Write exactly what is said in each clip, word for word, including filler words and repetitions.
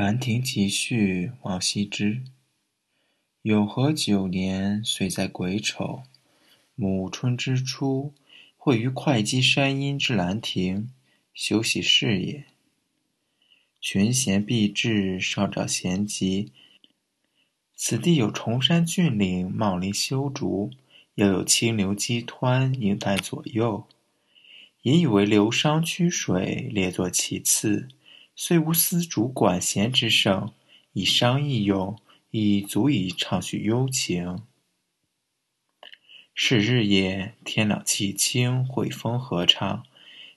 兰亭集序·王羲之。永和九年，岁在癸丑，暮春之初，会于会稽山阴之兰亭，修习事也。群贤毕至，少长咸集。此地有崇山峻岭，茂林修竹，又有清流激湍，映带左右。引以为流觞曲水，列作其次。虽无丝竹管弦之盛，以觞亦咏，亦足以畅叙幽情。是日夜，天朗气清，惠风和畅，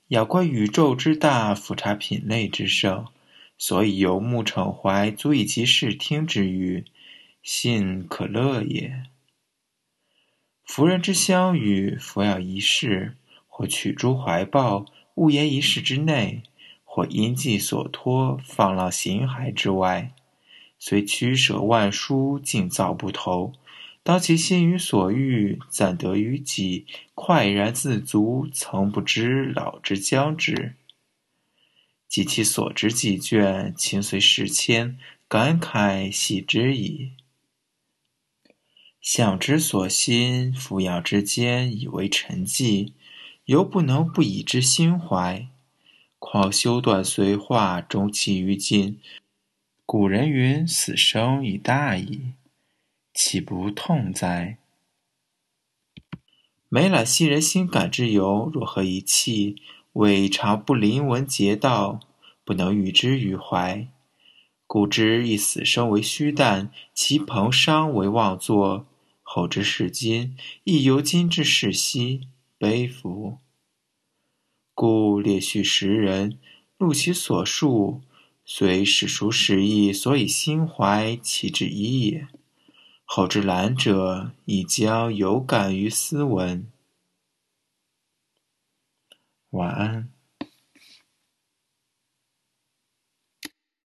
仰观宇宙之大，俯察品类之盛，所以游目骋怀，足以及视听之娱，信可乐也。夫人之相与，弗要一室，或取诸怀抱，勿言一室之内，或因寄所托，放浪形骸之外，虽驱舍万殊，竟躁不投。当其心于所欲，暂得于己，快然自足，曾不知老之将至。及其所知既倦，情随事迁，感慨喜之矣。想之所欣，俯仰之间，以为沉寂，犹不能不以之心怀。况修断随化，终弃于尽。古人云：“死生已大矣，岂不痛哉？”每览昔人心感之由，若合一气，未尝不临文结道，不能喻之于怀。故之以死生为虚诞，其彭殇为妄作，后之视今，亦犹今之视昔，悲服。故列叙时人，录其所述，虽史书实意，所以心怀，其之一也。后之览者，亦将有感于斯文。晚安。